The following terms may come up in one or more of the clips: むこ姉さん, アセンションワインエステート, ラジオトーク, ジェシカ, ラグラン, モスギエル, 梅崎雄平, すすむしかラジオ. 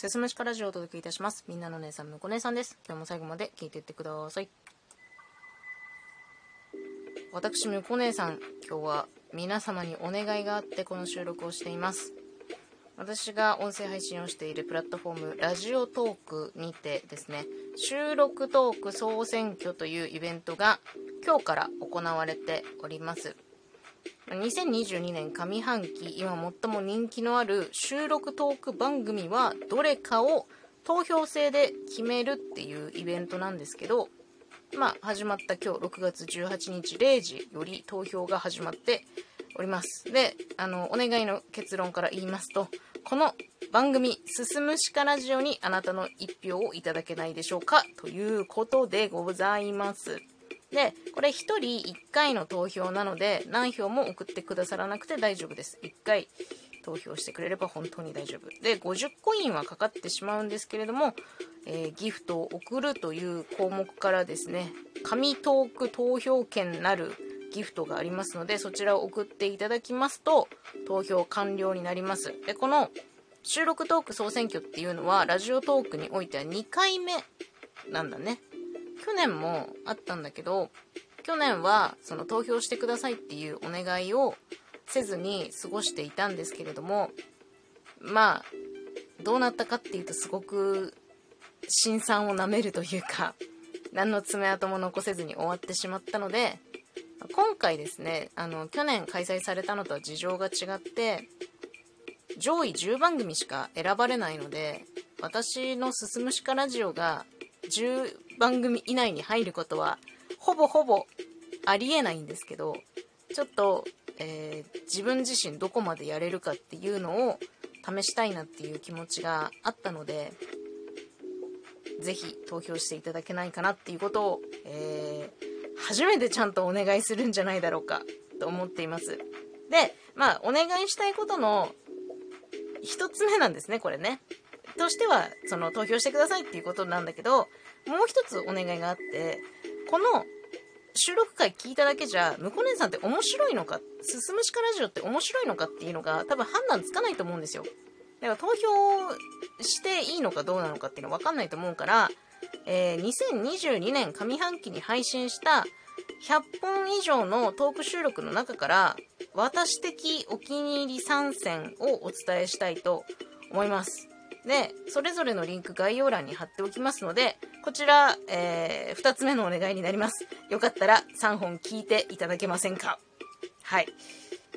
すすむしかラジオをお届けいたします。みんなの姉さん、むこ姉さんです。今日も最後まで聞いていってください。私、むこ姉さん、今日は皆様にお願いがあってこの収録をしています。私が音声配信をしているプラットフォームラジオトークにてですね、収録トーク総選挙というイベントが今日から行われております。2022年上半期、今最も人気のある収録トーク番組はどれかを投票制で決めるっていうイベントなんですけど、始まった今日6月18日0時より投票が始まっております。で、お願いの結論から言いますと、この番組、すすむしかラジオにあなたの一票をいただけないでしょうかということでございます。で、これ1人1回の投票なので何票も送ってくださらなくて大丈夫です。1回投票してくれれば本当に大丈夫。で、50コインはかかってしまうんですけれども、ギフトを送るという項目からですね、紙トーク投票券なるギフトがありますので、そちらを送っていただきますと投票完了になります。で、この収録トーク総選挙っていうのはラジオトークにおいては2回目なんだね。去年もあったんだけど、去年はその投票してくださいっていうお願いをせずに過ごしていたんですけれども、どうなったかっていうと、すごく辛酸をなめるというか、何の爪痕も残せずに終わってしまったので、今回ですね、去年開催されたのとは事情が違って、上位10番組しか選ばれないので、私のすすむしかラジオが10番組以内に入ることはほぼありえないんですけど、ちょっと、自分自身どこまでやれるかっていうのを試したいなっていう気持ちがあったので、ぜひ投票していただけないかなっていうことを、初めてちゃんとお願いするんじゃないだろうかと思っています。で、お願いしたいことの一つ目なんですね、これね。としてはその投票してくださいっていうことなんだけど、もう一つお願いがあって、この収録回聞いただけじゃむこ姉さんって面白いのか、すすむしかラジオって面白いのかっていうのが多分判断つかないと思うんですよ。だから投票していいのかどうなのかっていうのは分かんないと思うから、2022年上半期に配信した100本以上のトーク収録の中から私的お気に入り3選をお伝えしたいと思います。で、それぞれのリンク概要欄に貼っておきますので、こちら、2つ目のお願いになります。よかったら3本聞いていただけませんか？はい。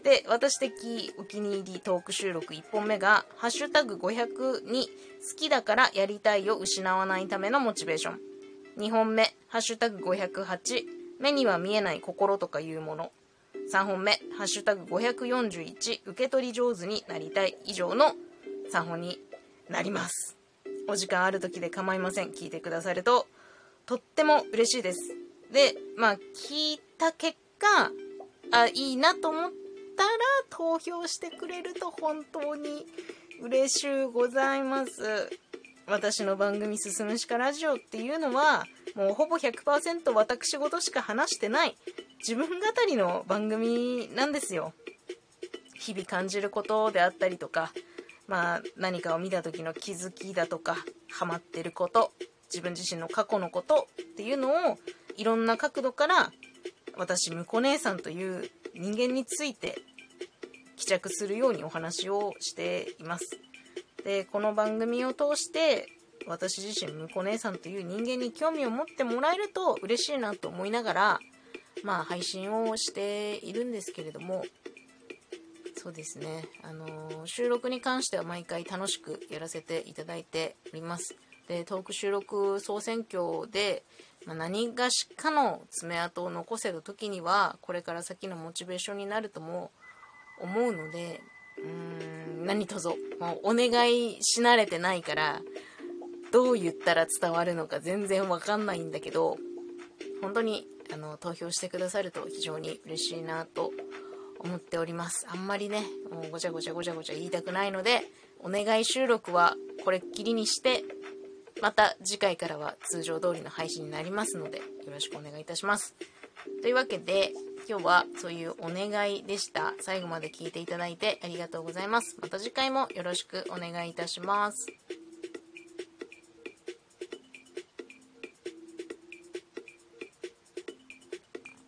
で、私的お気に入りトーク収録1本目が、ハッシュタグ500に好きだからやりたいを失わないためのモチベーション。2本目、ハッシュタグ508、目には見えない心とかいうもの。3本目、ハッシュタグ541、受け取り上手になりたい、以上の3本になります。お時間ある時で構いません。聞いてくださるととっても嬉しいです。で、聞いた結果、いいなと思ったら投票してくれると本当に嬉しゅうございます。私の番組すすむしかラジオっていうのはもうほぼ 100% 私事しか話してない自分語りの番組なんですよ。日々感じることであったりとか、何かを見た時の気づきだとか、ハマってること、自分自身の過去のことっていうのをいろんな角度から、私むこ姉さんという人間について帰着するようにお話をしています。で、この番組を通して私自身むこ姉さんという人間に興味を持ってもらえると嬉しいなと思いながら、配信をしているんですけれども、そうですね、収録に関しては毎回楽しくやらせていただいております。で、トーク収録総選挙で、何がしかの爪痕を残せる時にはこれから先のモチベーションになるとも思うので、何とぞお願いし慣れてないからどう言ったら伝わるのか全然わかんないんだけど、本当に投票してくださると非常に嬉しいなと思っております。あんまりね、もうごちゃごちゃ言いたくないので、お願い収録はこれっきりにして、また次回からは通常通りの配信になりますのでよろしくお願いいたします。というわけで今日はそういうお願いでした。最後まで聞いていただいてありがとうございます。また次回もよろしくお願いいたします。